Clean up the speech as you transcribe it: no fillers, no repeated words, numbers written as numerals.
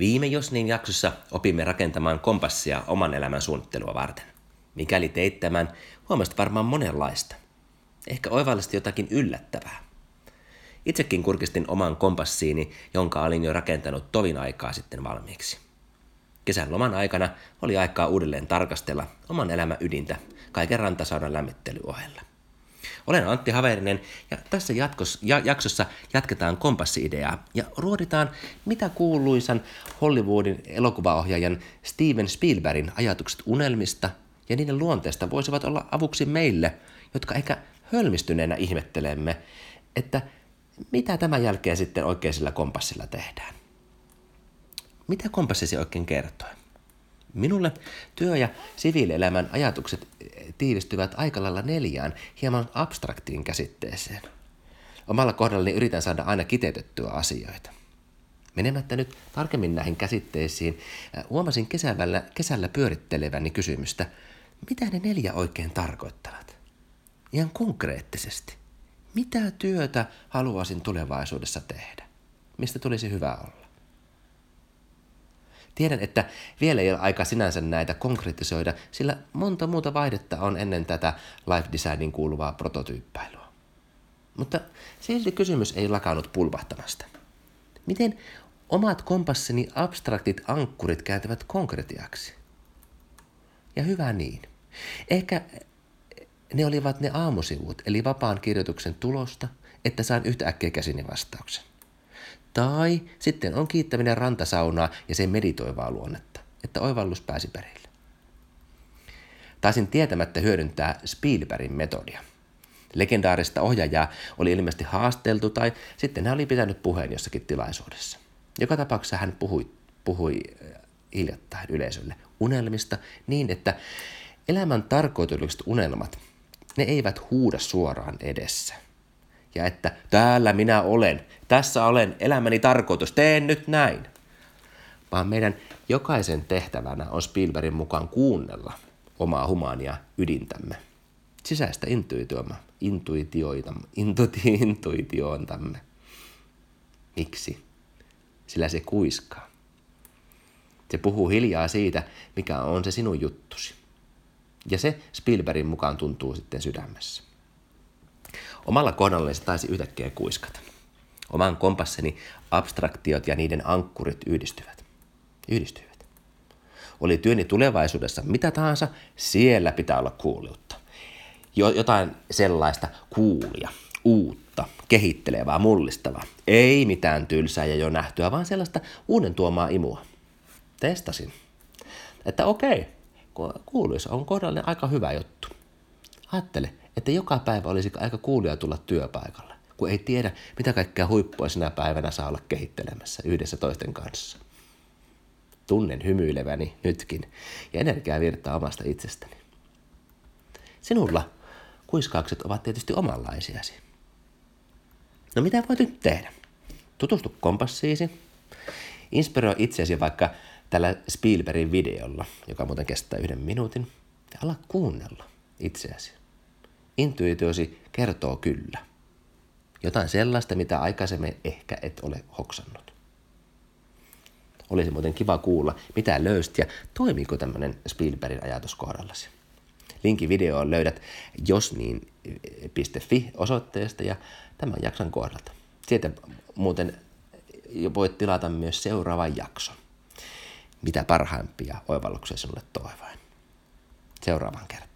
Viime jos niin jaksossa opimme rakentamaan kompassia oman elämän suunnittelua varten. Mikäli teit tämän, huomasit varmaan monenlaista. Ehkä oivallisesti jotakin yllättävää. Itsekin kurkistin oman kompassiini, jonka olin jo rakentanut tovin aikaa sitten valmiiksi. Kesän loman aikana oli aikaa uudelleen tarkastella oman elämän ydintä kaiken rantasaunan lämmittely ohella. Olen Antti Haverinen ja tässä jaksossa jatketaan kompassi-ideaa ja ruoditaan mitä kuuluisan Hollywoodin elokuvaohjaajan Steven Spielbergin ajatukset unelmista ja niiden luonteesta voisivat olla avuksi meille, jotka ehkä hölmistyneenä ihmettelemme, että mitä tämän jälkeen sitten oikein sillä kompassilla tehdään. Mitä kompassisi oikein kertoi? Minulle työ- ja siviilielämän ajatukset tiivistyvät aika lailla 4 hieman abstraktiin käsitteeseen. Omalla kohdallani yritän saada aina kiteytettyä asioita. Menemättä nyt tarkemmin näihin käsitteisiin, huomasin kesällä pyöritteleväni kysymystä, mitä ne 4 oikein tarkoittavat? Ihan konkreettisesti. Mitä työtä haluaisin tulevaisuudessa tehdä? Mistä tulisi hyvä olla? Tiedän, että vielä ei ole aika sinänsä näitä konkretisoida, sillä monta muuta vaihdetta on ennen tätä life designin kuuluvaa prototyyppailua. Mutta silti kysymys ei lakannut pulvahtamasta. Miten omat kompassini abstraktit ankkurit kääntyvät konkretiaksi? Ja hyvä niin. Ehkä ne olivat ne aamusivut, eli vapaan kirjoituksen tulosta, että saan yhtäkkiä käsini vastauksen. Tai sitten on kiittäminen rantasaunaa ja sen meditoivaa luonnetta, että oivallus pääsi perille. Taisin tietämättä hyödyntää Spielbergin metodia. Legendaarista ohjaajaa oli ilmeisesti haasteltu tai sitten hän oli pitänyt puheen jossakin tilaisuudessa. Joka tapauksessa hän puhui hiljattain yleisölle unelmista niin, että elämän tarkoitukset unelmat, ne eivät huuda suoraan edessä. Ja että täällä minä olen, tässä olen, elämäni tarkoitus, teen nyt näin. Vaan meidän jokaisen tehtävänä on Spielbergin mukaan kuunnella omaa humaania ydintämme, sisäistä intuitioitamme. Miksi? Sillä se kuiskaa. Se puhuu hiljaa siitä, mikä on se sinun juttusi. Ja se Spielbergin mukaan tuntuu sitten sydämessä. Omalla kohdallani se taisi yhtäkkiä kuiskata. Oman kompasseni abstraktiot ja niiden ankkurit yhdistyivät. Oli työni tulevaisuudessa mitä tahansa, siellä pitää olla kuuliutta. Jotain sellaista kuulia, uutta, kehittelevää, mullistavaa. Ei mitään tylsää ja jo nähtyä, vaan sellaista uuden tuomaa imua. Testasin, että okei, kuuluisa on kohdallinen aika hyvä juttu. Ajattele, että joka päivä olisi aika kuulia tulla työpaikalle, kun ei tiedä, mitä kaikkea huippua sinä päivänä saa olla kehittelemässä yhdessä toisten kanssa. Tunnen hymyileväni nytkin ja energiaa virtaa omasta itsestäni. Sinulla kuiskaukset ovat tietysti omanlaisiasi. No mitä voit nyt tehdä? Tutustu kompassiisi. Inspiroi itseäsi vaikka tällä Spielbergin videolla, joka muuten kestää 1 minuutin, ja ala kuunnella itseäsi. Intuitiosi kertoo kyllä. Jotain sellaista, mitä aikaisemmin ehkä et ole hoksannut. Olisi muuten kiva kuulla, mitä löysit ja toimiiko tämmöinen Spielbergin ajatus kohdallasi. Linkin videoon löydät josniin.fi-osoitteesta ja tämän jakson kohdalta. Sieltä muuten voit tilata myös seuraavan jakson. Mitä parhaimpia oivalluksia sinulle toivoin. Seuraavaan kertaan.